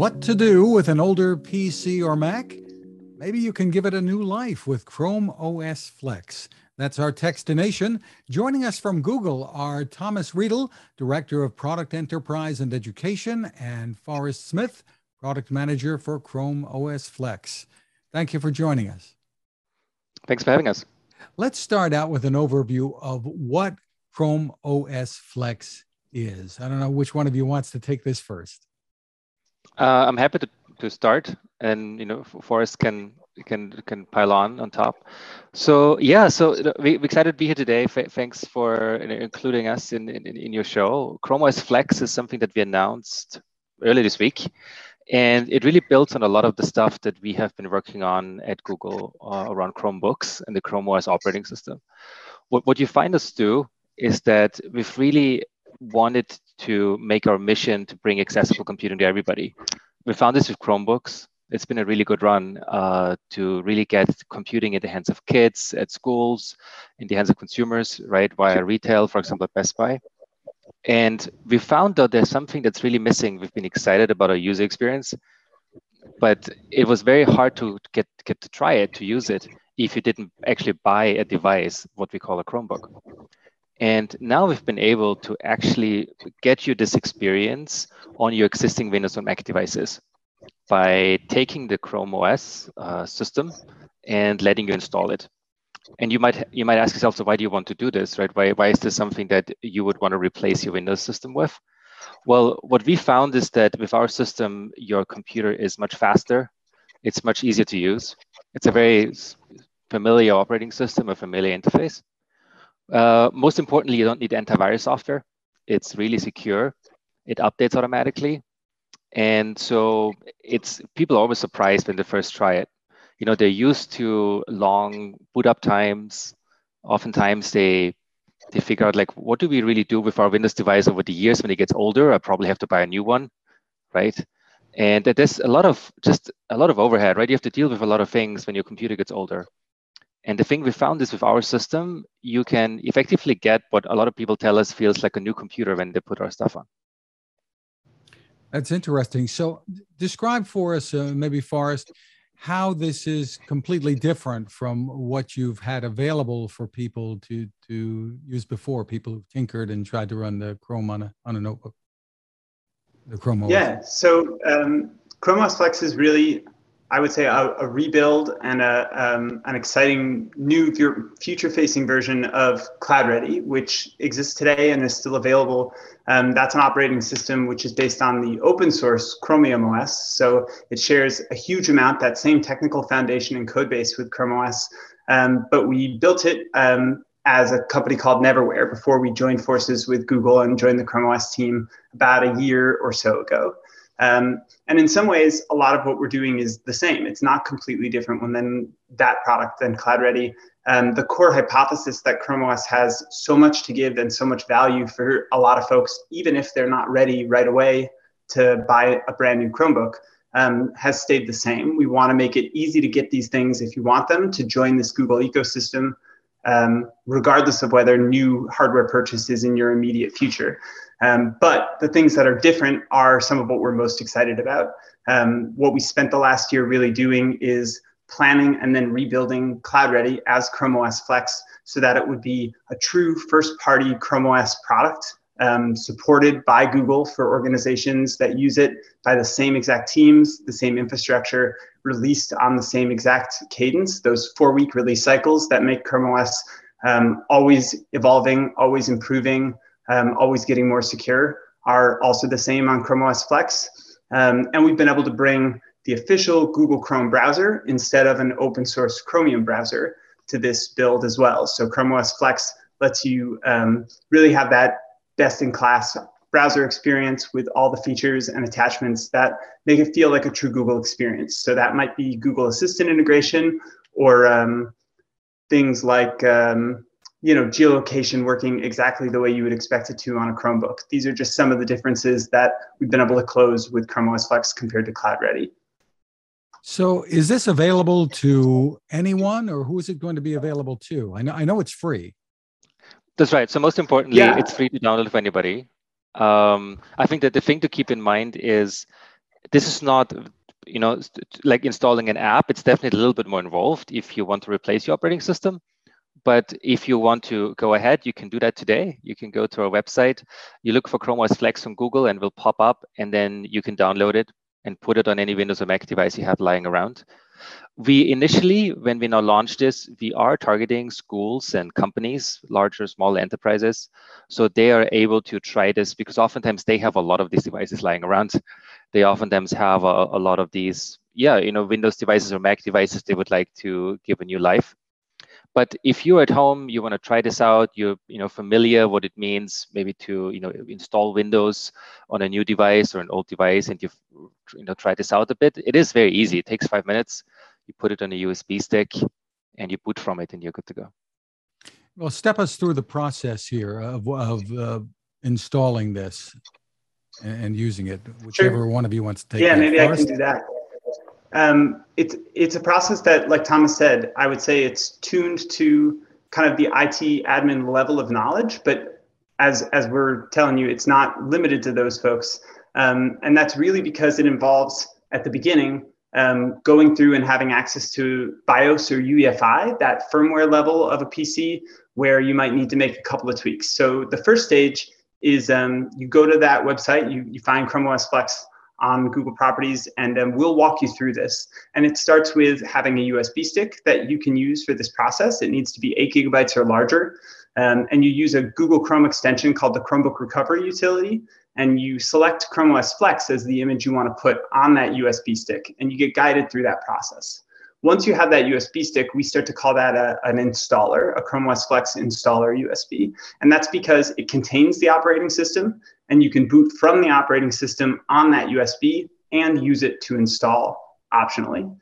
What to do with an older PC or Mac? Maybe you can give it a new life with Chrome OS Flex. That's our Techstination. Joining us from Google are Thomas Riedel, Director of Product Enterprise and Education, and Forrest Smith, Product Manager for Chrome OS Flex. Thank you for joining us. Thanks for having us. Let's start out with an overview of what Chrome OS Flex is. I don't know which one of you wants to take this first. I'm happy to start, and Forrest can pile on top. So yeah, so we're excited to be here today. Thanks for including us in your show. Chrome OS Flex is something that we announced earlier this week, and it really builds on a lot of the stuff that we have been working on at Google around Chromebooks and the Chrome OS operating system. What you find us do is that we've really wanted to make our mission to bring accessible computing to everybody. We found this with Chromebooks. It's been a really good run to really get computing in the hands of kids, at schools, in the hands of consumers, right, via retail, for example, at Best Buy. And we found that there's something that's really missing. We've been excited about our user experience, but it was very hard to get to try it, to use it, if you didn't actually buy a device, what we call a Chromebook. And now we've been able to actually get you this experience on your existing Windows and Mac devices by taking the Chrome OS system and letting you install it. And you might ask yourself, so why do you want to do this, right? Why is this something that you would want to replace your Windows system with? Well, what we found is that with our system, your computer is much faster. It's much easier to use. It's a very familiar operating system, a familiar interface. Most importantly, you don't need antivirus software. It's really secure. It updates automatically. And so people are always surprised when they first try it. They're used to long boot up times. Oftentimes they figure out, like, what do we really do with our Windows device over the years? When it gets older, I probably have to buy a new one, right? And there's a lot of overhead, right? You have to deal with a lot of things when your computer gets older. And the thing we found is with our system, you can effectively get what a lot of people tell us feels like a new computer when they put our stuff on. That's interesting. So describe for us, maybe Forrest, how this is completely different from what you've had available for people to use before, people who've tinkered and tried to run the Chrome on a notebook, the Chrome OS. Yeah, so Chrome OS Flex is really, I would say, a rebuild and an exciting new future-facing version of CloudReady, which exists today and is still available. That's an operating system which is based on the open source Chromium OS. So it shares a huge amount, that same technical foundation and code base with Chrome OS. But we built it as a company called Neverware before we joined forces with Google and joined the Chrome OS team about a year or so ago. And in some ways, a lot of what we're doing is the same. It's not completely different than that product, than CloudReady. The core hypothesis that Chrome OS has so much to give and so much value for a lot of folks, even if they're not ready right away to buy a brand new Chromebook, has stayed the same. We want to make it easy to get these things if you want them, to join this Google ecosystem, regardless of whether new hardware purchase is in your immediate future. But the things that are different are some of what we're most excited about. What we spent the last year really doing is planning and then rebuilding CloudReady as Chrome OS Flex so that it would be a true first-party Chrome OS product supported by Google for organizations that use it, by the same exact teams, the same infrastructure, released on the same exact cadence, those 4-week release cycles that make Chrome OS always evolving, always improving, always getting more secure, are also the same on Chrome OS Flex. And we've been able to bring the official Google Chrome browser instead of an open source Chromium browser to this build as well. So Chrome OS Flex lets you really have that best in class browser experience with all the features and attachments that make it feel like a true Google experience. So that might be Google Assistant integration or things like geolocation working exactly the way you would expect it to on a Chromebook. These are just some of the differences that we've been able to close with Chrome OS Flex compared to CloudReady. So is this available to anyone, or who is it going to be available to? I know it's free. That's right. So most importantly, it's free to download for anybody. I think that the thing to keep in mind is This is not, like installing an app. It's definitely a little bit more involved if you want to replace your operating system. But if you want to go ahead, you can do that today. You can go to our website. You look for Chrome OS Flex on Google and it will pop up. And then you can download it and put it on any Windows or Mac device you have lying around. We initially, when we now launch this, we are targeting schools and companies, larger, small enterprises. So they are able to try this because oftentimes they have a lot of these devices lying around. They oftentimes have a lot of these, Windows devices or Mac devices they would like to give a new life. But if you're at home, you want to try this out, you're familiar what it means maybe to install Windows on a new device or an old device, and you've tried this out a bit, it is very easy. It takes 5 minutes. You put it on a USB stick and you boot from it and you're good to go. Well, step us through the process here of installing this and using it, whichever one of you wants to take it. Yeah, maybe first. I can do that. It's a process that, like Thomas said, I would say it's tuned to kind of the IT admin level of knowledge, but as we're telling you, it's not limited to those folks. And that's really because it involves, at the beginning, going through and having access to BIOS or UEFI, that firmware level of a PC, where you might need to make a couple of tweaks. So the first stage is you go to that website, you find Chrome OS Flex on Google Properties, and we'll walk you through this. And it starts with having a USB stick that you can use for this process. It needs to be 8 gigabytes or larger. And you use a Google Chrome extension called the Chromebook Recovery utility. And you select Chrome OS Flex as the image you want to put on that USB stick. And you get guided through that process. Once you have that USB stick, we start to call that an installer, a Chrome OS Flex installer USB. And that's because it contains the operating system, and you can boot from the operating system on that USB and use it to install optionally.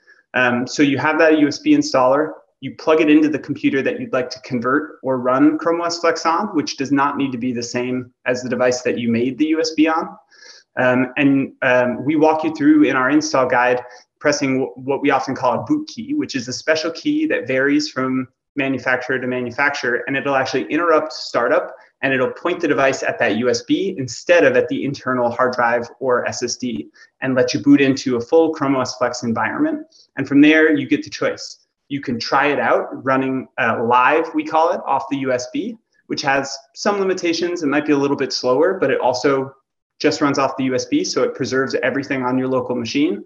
So you have that USB installer, you plug it into the computer that you'd like to convert or run Chrome OS Flex on, which does not need to be the same as the device that you made the USB on. We walk you through in our install guide pressing what we often call a boot key, which is a special key that varies from manufacturer to manufacturer, and it'll actually interrupt startup, and it'll point the device at that USB instead of at the internal hard drive or SSD, and let you boot into a full Chrome OS Flex environment. And from there, you get the choice. You can try it out running live, we call it, off the USB, which has some limitations. It might be a little bit slower, but it also just runs off the USB, so it preserves everything on your local machine.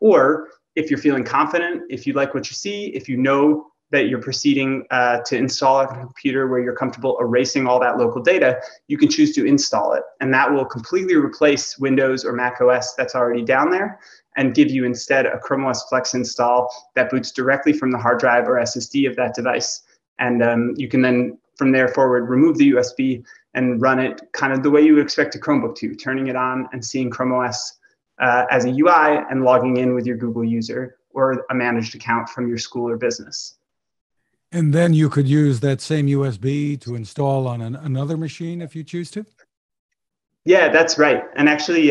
Or if you're feeling confident, if you like what you see, if you know that you're proceeding to install on a computer where you're comfortable erasing all that local data, you can choose to install it. And that will completely replace Windows or Mac OS that's already down there and give you instead a Chrome OS Flex install that boots directly from the hard drive or SSD of that device. And you can then, from there forward, remove the USB and run it kind of the way you would expect a Chromebook to, turning it on and seeing Chrome OS as a UI and logging in with your Google user or a managed account from your school or business. And then you could use that same USB to install on another machine if you choose to? Yeah, that's right. And actually,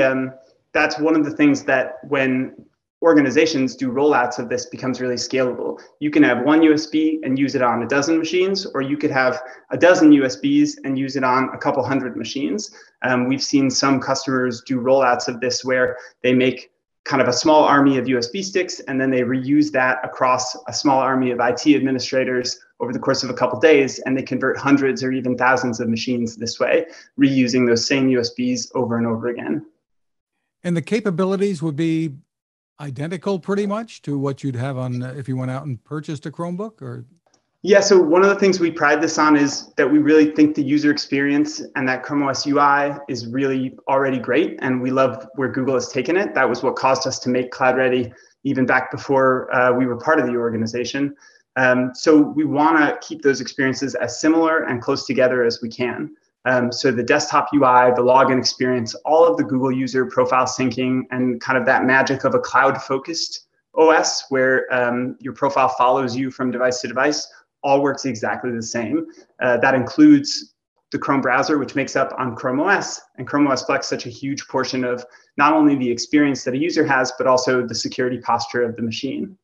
that's one of the things that when organizations do rollouts of this becomes really scalable. You can have one USB and use it on a dozen machines, or you could have a dozen USBs and use it on a couple hundred machines. We've seen some customers do rollouts of this where they make kind of a small army of USB sticks, and then they reuse that across a small army of IT administrators over the course of a couple of days, and they convert hundreds or even thousands of machines this way, reusing those same USBs over and over again. And the capabilities would be identical pretty much to what you'd have on if you went out and purchased a Chromebook? Or yeah, so one of the things we pride this on is that we really think the user experience and that Chrome OS UI is really already great, and we love where Google has taken it. That was what caused us to make CloudReady even back before we were part of the organization. So we want to keep those experiences as similar and close together as we can. So the desktop UI, the login experience, all of the Google user profile syncing, and kind of that magic of a cloud-focused OS where your profile follows you from device to device, all works exactly the same. That includes the Chrome browser, which makes up on Chrome OS, and Chrome OS Flex such a huge portion of not only the experience that a user has, but also the security posture of the machine.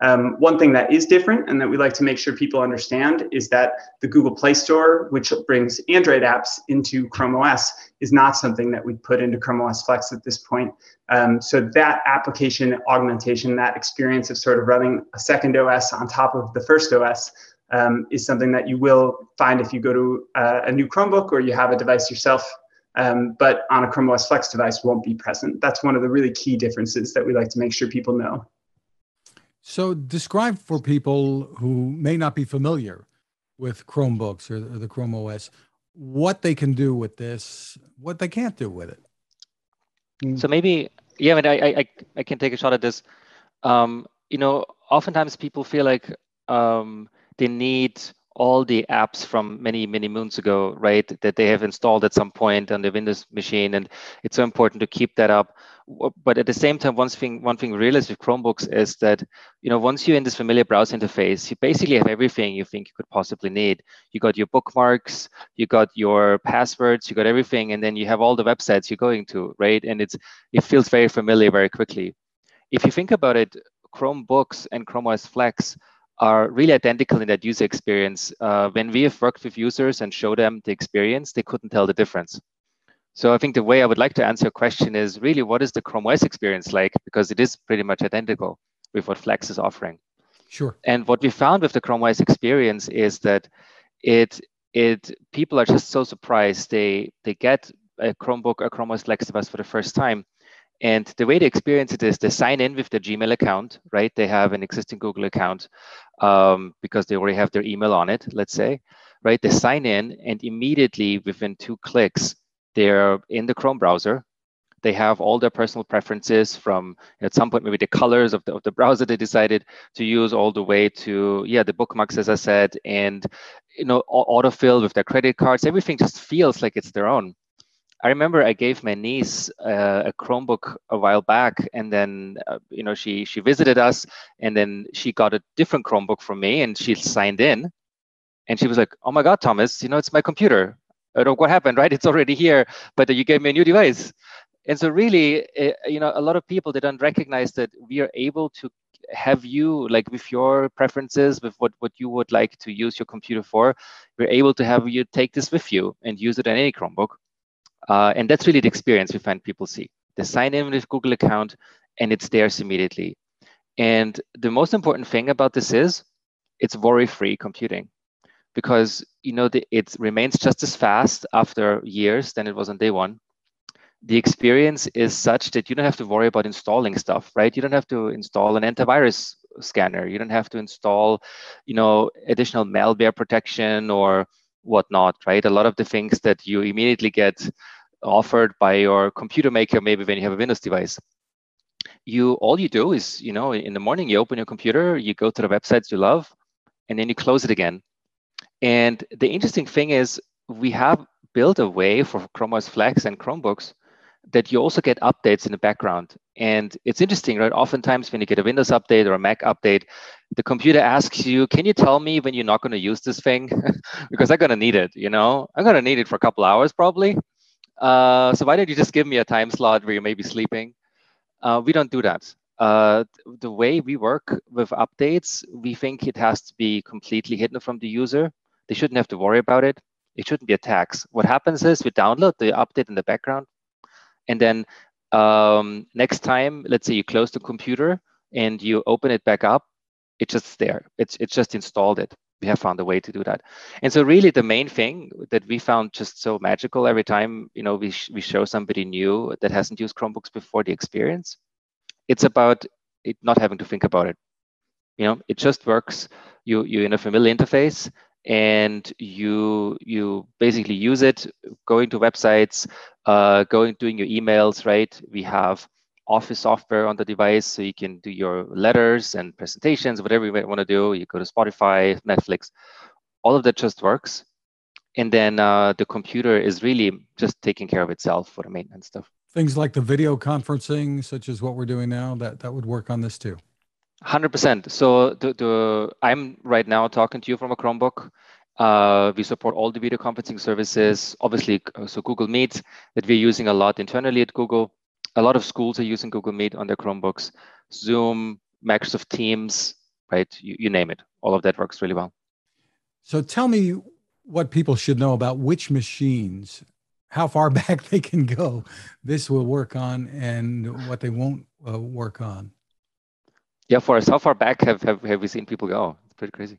One thing that is different and that we like to make sure people understand is that the Google Play Store, which brings Android apps into Chrome OS, is not something that we'd put into Chrome OS Flex at this point. So that application augmentation, that experience of sort of running a second OS on top of the first OS is something that you will find if you go to a new Chromebook or you have a device yourself, but on a Chrome OS Flex device won't be present. That's one of the really key differences that we like to make sure people know. So describe for people who may not be familiar with Chromebooks or the Chrome OS, what they can do with this, what they can't do with it. So maybe, yeah, I can take a shot at this. You know, oftentimes people feel like they need all the apps from many, many moons ago, right, that they have installed at some point on the Windows machine. And it's so important to keep that up. But at the same time, one thing we realized with Chromebooks is that, you know, once you're in this familiar browser interface, you basically have everything you think you could possibly need. You got your bookmarks, you got your passwords, you got everything, and then you have all the websites you're going to, right? And it feels very familiar very quickly. If you think about it, Chromebooks and Chrome OS Flex are really identical in that user experience. When we have worked with users and show them the experience, they couldn't tell the difference. So I think the way I would like to answer your question is really, what is the Chrome OS experience like? Because it is pretty much identical with what Flex is offering. Sure. And what we found with the Chrome OS experience is that people are just so surprised. They get a Chromebook or Chrome OS Flex device for the first time. And the way they experience it is they sign in with their Gmail account, right? They have an existing Google account because they already have their email on it, let's say, right? They sign in and immediately within 2 clicks, they're in the Chrome browser. They have all their personal preferences from, at some point, maybe the colors of the browser they decided to use all the way to, yeah, the bookmarks, as I said, and, you know, autofill with their credit cards. Everything just feels like it's their own. I remember I gave my niece a Chromebook a while back, and then you know, she visited us, and then she got a different Chromebook from me, and she signed in, and she was like, "Oh my God, Thomas, you know, it's my computer. I don't know what happened, right? It's already here, but you gave me a new device." And so really, you know, a lot of people, they don't recognize that we are able to have you, like, with your preferences, with what you would like to use your computer for, we're able to have you take this with you and use it on any Chromebook. And that's really the experience we find people see. They sign in with Google account and it's theirs immediately. And the most important thing about this is it's worry-free computing, because you know it remains just as fast after years than it was on day one. The experience is such that you don't have to worry about installing stuff, right? You don't have to install an antivirus scanner. You don't have to install, you know, additional malware protection or whatnot, right? A lot of the things that you immediately get offered by your computer maker, maybe when you have a Windows device. All you do is, you know, in the morning, you open your computer, you go to the websites you love, and then you close it again. And the interesting thing is we have built a way for Chrome OS Flex and Chromebooks that you also get updates in the background. And it's interesting, right? Oftentimes when you get a Windows update or a Mac update, the computer asks you, can you tell me when you're not going to use this thing? Because I'm going to need it, you know? I'm going to need it for a couple hours probably. So why don't you just give me a time slot where you may be sleeping? We don't do that. The way we work with updates, we think it has to be completely hidden from the user. They shouldn't have to worry about it. It shouldn't be a tax. What happens is we download the update in the background, and then next time, let's say you close the computer and you open it back up, it's just there. It's just installed it. We have found a way to do that. And so really the main thing that we found just so magical every time, you know, we show somebody new that hasn't used Chromebooks before the experience, it's about it not having to think about it. You know, it just works. You're in a familiar interface, and you basically use it, going to websites, doing your emails, right? We have Office software on the device, so you can do your letters and presentations, whatever you want to do. You go to Spotify, Netflix, all of that just works. And then the computer is really just taking care of itself for the maintenance stuff. Things like the video conferencing, such as what we're doing now, that would work on this too. 100%. So I'm right now talking to you from a Chromebook. We support all the video conferencing services, obviously. So Google Meet, that we're using a lot internally at Google. A lot of schools are using Google Meet on their Chromebooks, Zoom, Microsoft Teams, right? You name it. All of that works really well. So tell me what people should know about which machines, how far back they can go, this will work on, and what they won't work on. Yeah, Forrest, how far back have we seen people go? It's pretty crazy.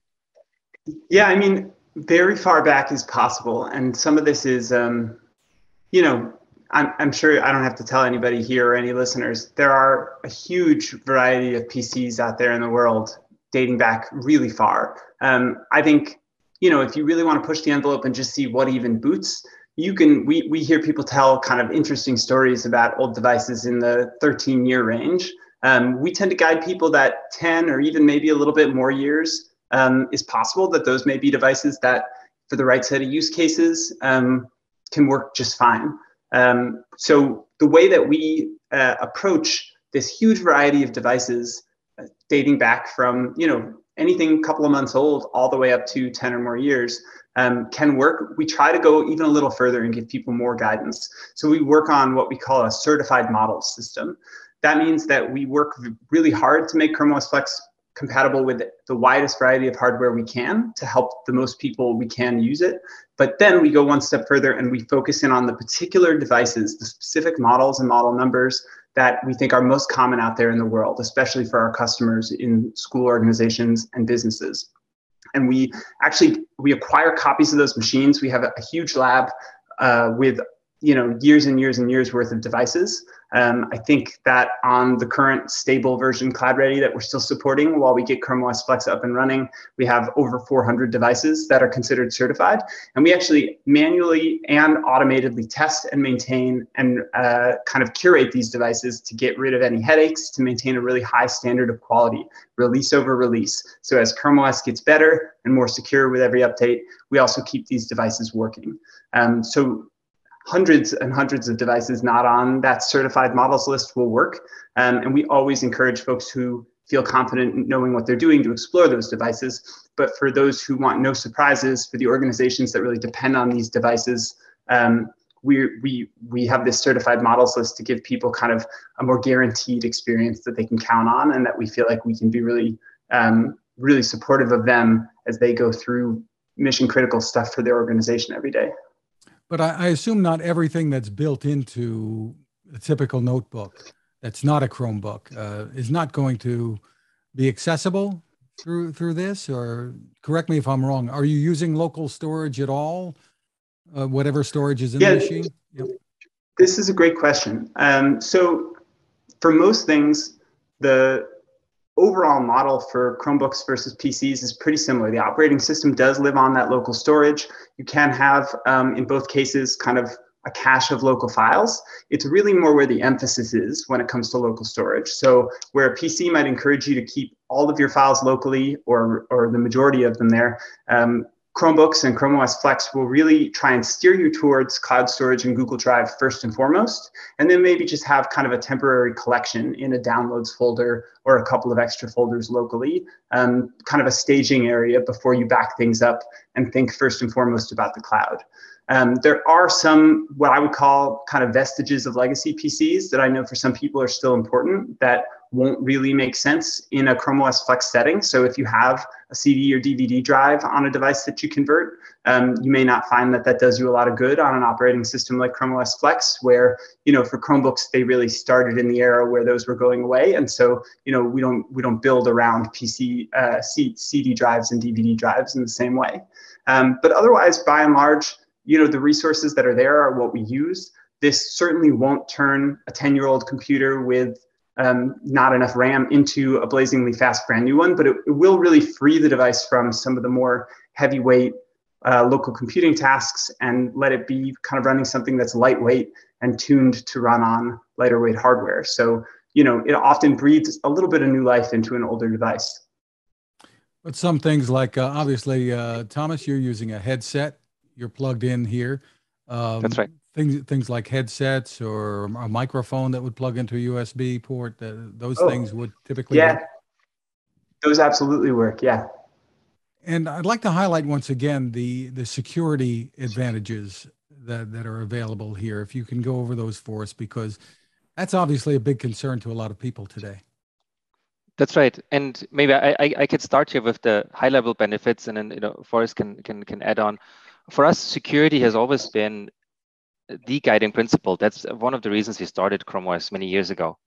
Yeah, I mean, very far back is possible. And some of this is, you know, I'm sure I don't have to tell anybody here or any listeners, there are a huge variety of PCs out there in the world dating back really far. I think, you know, if you really want to push the envelope and just see what even boots, you can, we hear people tell kind of interesting stories about old devices in the 13-year range. We tend to guide people that 10 or even maybe a little bit more years is possible, that those may be devices that for the right set of use cases can work just fine. So the way that we approach this huge variety of devices dating back from, you know, anything a couple of months old all the way up to 10 or more years can work. We try to go even a little further and give people more guidance. So we work on what we call a certified model system. That means that we work really hard to make Chrome OS Flex compatible with the widest variety of hardware we can to help the most people we can use it. But then we go one step further and we focus in on the particular devices, the specific models and model numbers that we think are most common out there in the world, especially for our customers in school organizations and businesses. And we actually, we acquire copies of those machines. We have a huge lab with, you know, years and years and years worth of devices. I think that on the current stable version CloudReady that we're still supporting while we get Chrome OS Flex up and running, we have over 400 devices that are considered certified. And we actually manually and automatedly test and maintain and kind of curate these devices to get rid of any headaches, to maintain a really high standard of quality, release over release. So as Chrome OS gets better and more secure with every update, we also keep these devices working. So hundreds and hundreds of devices not on that certified models list will work. And we always encourage folks who feel confident in knowing what they're doing to explore those devices. But for those who want no surprises, for the organizations that really depend on these devices, we have this certified models list to give people kind of a more guaranteed experience that they can count on, and that we feel like we can be really, really supportive of them as they go through mission critical stuff for their organization every day. But I assume not everything that's built into a typical notebook that's not a Chromebook is not going to be accessible through this, or correct me if I'm wrong. Are you using local storage at all, whatever storage is in the machine? Yep. This is a great question. So for most things, the overall model for Chromebooks versus PCs is pretty similar. The operating system does live on that local storage. You can have, in both cases, kind of a cache of local files. It's really more where the emphasis is when it comes to local storage. So where a PC might encourage you to keep all of your files locally, or the majority of them there, Chromebooks and Chrome OS Flex will really try and steer you towards cloud storage and Google Drive first and foremost, and then maybe just have kind of a temporary collection in a downloads folder or a couple of extra folders locally, kind of a staging area before you back things up and think first and foremost about the cloud. There are some what I would call kind of vestiges of legacy PCs that I know for some people are still important that won't really make sense in a Chrome OS Flex setting. So if you have a CD or DVD drive on a device that you convert, you may not find that that does you a lot of good on an operating system like Chrome OS Flex, where, you know, for Chromebooks, they really started in the era where those were going away. And so, you know, we don't build around PC, CD drives and DVD drives in the same way. But otherwise, by and large, you know, the resources that are there are what we use. This certainly won't turn a 10-year-old computer with not enough RAM into a blazingly fast brand new one, but it will really free the device from some of the more heavyweight local computing tasks and let it be kind of running something that's lightweight and tuned to run on lighter weight hardware. So, you know, it often breathes a little bit of new life into an older device. But some things like, obviously, Thomas, you're using a headset. You're plugged in here. That's right. Things like headsets or a microphone that would plug into a USB port, those things would typically work. Those absolutely work, yeah. And I'd like to highlight once again the security advantages that are available here. If you can go over those for us, because that's obviously a big concern to a lot of people today. That's right. And maybe I could start here with the high level benefits, and then Forrest can add on. For us, security has always been the guiding principle. That's one of the reasons we started Chrome OS many years ago.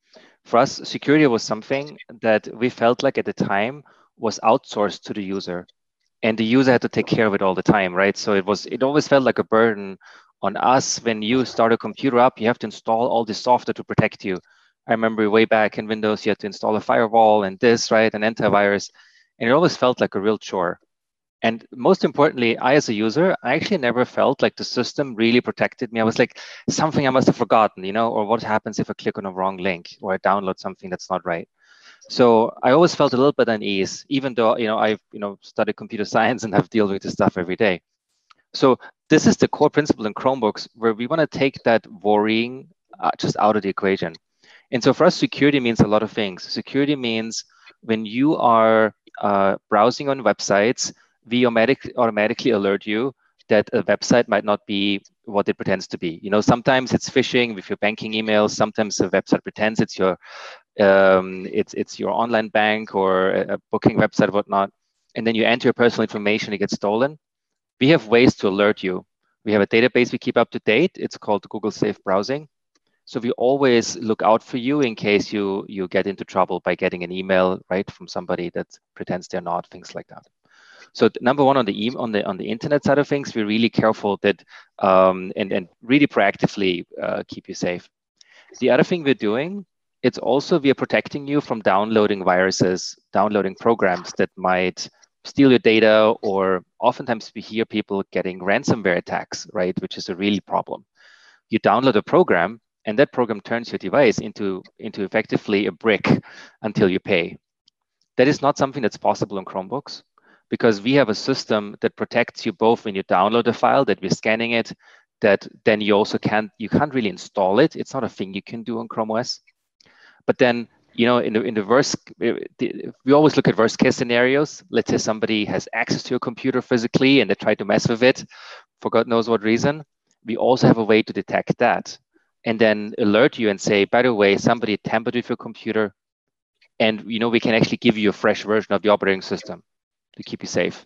For us, security was something that we felt like at the time was outsourced to the user, and the user had to take care of it all the time, right? So it always felt like a burden on us. When you start a computer up, you have to install all this software to protect you. I remember way back in Windows, you had to install a firewall and this, right, an antivirus, and it always felt like a real chore. And most importantly, I as a user, I actually never felt like the system really protected me. I was like, something I must have forgotten, or what happens if I click on a wrong link or I download something that's not right? So I always felt a little bit unease, even though I've studied computer science and have dealt with this stuff every day. So this is the core principle in Chromebooks, where we want to take that worrying just out of the equation. And so for us, security means a lot of things. Security means when you are browsing on websites, we automatically alert you that a website might not be what it pretends to be. Sometimes it's phishing with your banking emails. Sometimes a website pretends it's your online bank or a booking website, whatnot. And then you enter your personal information, it gets stolen. We have ways to alert you. We have a database we keep up to date. It's called Google Safe Browsing. So we always look out for you in case you get into trouble by getting an email, right, from somebody that pretends they're not, things like that. So number one, on the internet side of things, we're really careful that and really proactively keep you safe. The other thing we're doing, it's also we are protecting you from downloading viruses, downloading programs that might steal your data, or oftentimes we hear people getting ransomware attacks, right, which is a real problem. You download a program, and that program turns your device into effectively a brick until you pay. That is not something that's possible on Chromebooks, because we have a system that protects you both when you download a file, that we're scanning it, that then you also can't really install it. It's not a thing you can do on Chrome OS. But then, in the worst, we always look at worst case scenarios. Let's say somebody has access to your computer physically and they try to mess with it for God knows what reason. We also have a way to detect that and then alert you and say, by the way, somebody tampered with your computer, and we can actually give you a fresh version of the operating system to keep you safe.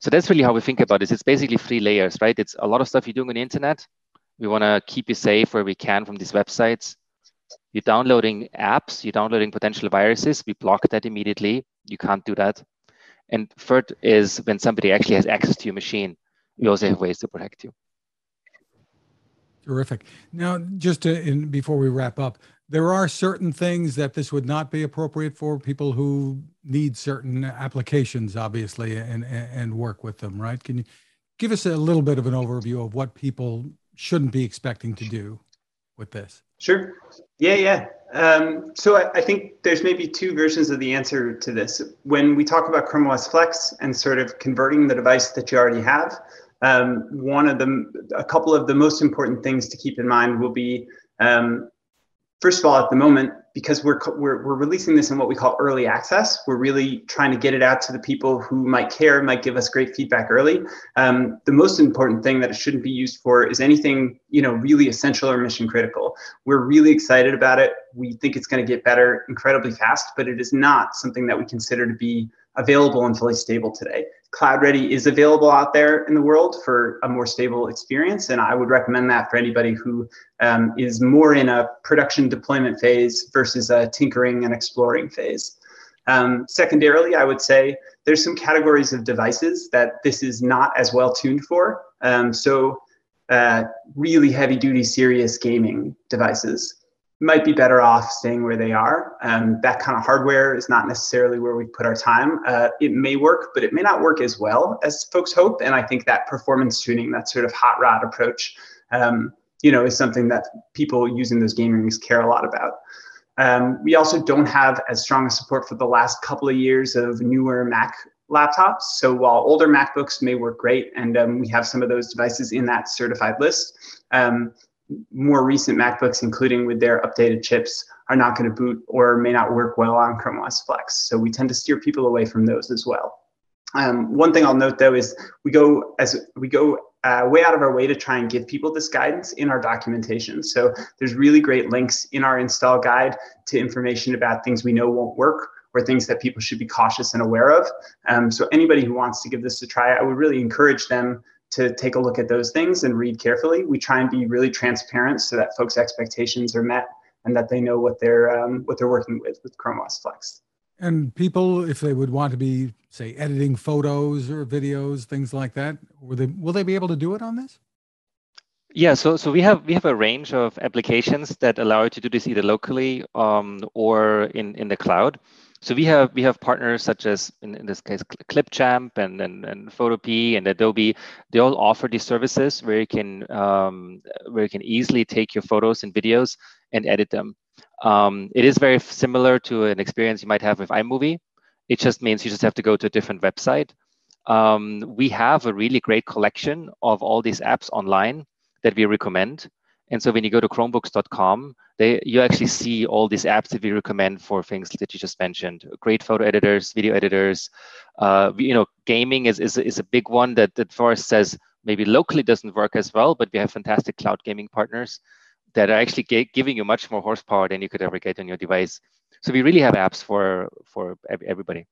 So that's really how we think about this. It's basically three layers, right? It's a lot of stuff you're doing on the internet. We want to keep you safe where we can from these websites. You're downloading apps, you're downloading potential viruses. We block that immediately. You can't do that. And third is when somebody actually has access to your machine, we also have ways to protect you. Terrific. Now, just before we wrap up, there are certain things that this would not be appropriate for, people who need certain applications, obviously, and work with them, right? Can you give us a little bit of an overview of what people shouldn't be expecting to do with this? Sure. Yeah. So I think there's maybe two versions of the answer to this. When we talk about Chrome OS Flex and sort of converting the device that you already have, a couple of the most important things to keep in mind will be, first of all, at the moment, because we're releasing this in what we call early access, we're really trying to get it out to the people who might care, might give us great feedback early. The most important thing that it shouldn't be used for is anything, really essential or mission critical. We're really excited about it. We think it's going to get better incredibly fast, but it is not something that we consider to be available and fully stable today. CloudReady is available out there in the world for a more stable experience, and I would recommend that for anybody who is more in a production deployment phase versus a tinkering and exploring phase. Secondarily, I would say there's some categories of devices that this is not as well tuned for. So really heavy-duty, serious gaming devices might be better off staying where they are. That kind of hardware is not necessarily where we put our time. It may work, but it may not work as well as folks hope. And I think that performance tuning, that sort of hot rod approach, is something that people using those gaming rings care a lot about. We also don't have as strong a support for the last couple of years of newer Mac laptops. So while older MacBooks may work great, and we have some of those devices in that certified list, more recent MacBooks, including with their updated chips, are not going to boot or may not work well on Chrome OS Flex. So we tend to steer people away from those as well. One thing I'll note, though, is we go way out of our way to try and give people this guidance in our documentation. So there's really great links in our install guide to information about things we know won't work or things that people should be cautious and aware of. So anybody who wants to give this a try, I would really encourage them to take a look at those things and read carefully. We try and be really transparent so that folks' expectations are met and that they know what they're working with Chrome OS Flex. And people, if they would want to be, say, editing photos or videos, things like that, will they be able to do it on this? Yeah, so we have a range of applications that allow you to do this either locally or in the cloud. So we have partners such as, in this case, Clipchamp and Photopea and Adobe. They all offer these services where you can easily take your photos and videos and edit them. It is very similar to an experience you might have with iMovie. It just means you just have to go to a different website. We have a really great collection of all these apps online that we recommend. And so when you go to chromebooks.com, you actually see all these apps that we recommend for things that you just mentioned. Great photo editors, video editors. Gaming is a big one that Forrest says maybe locally doesn't work as well, but we have fantastic cloud gaming partners that are actually giving you much more horsepower than you could ever get on your device. So we really have apps for everybody.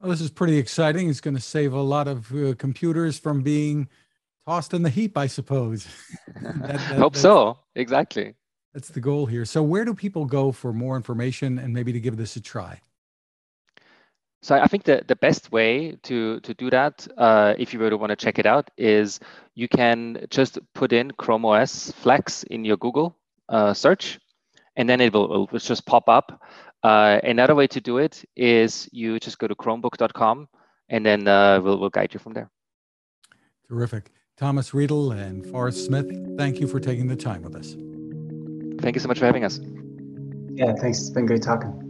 Well, this is pretty exciting. It's going to save a lot of computers from being tossed in the heap, I suppose. Hope so. Exactly. That's the goal here. So where do people go for more information and maybe to give this a try? So I think the best way to do that, if you were to want to check it out, is you can just put in Chrome OS Flex in your Google search, and then it will just pop up. Another way to do it is you just go to chromebook.com, and then we'll guide you from there. Terrific. Thomas Riedel and Forrest Smith, thank you for taking the time with us. Thank you so much for having us. Yeah, thanks. It's been great talking.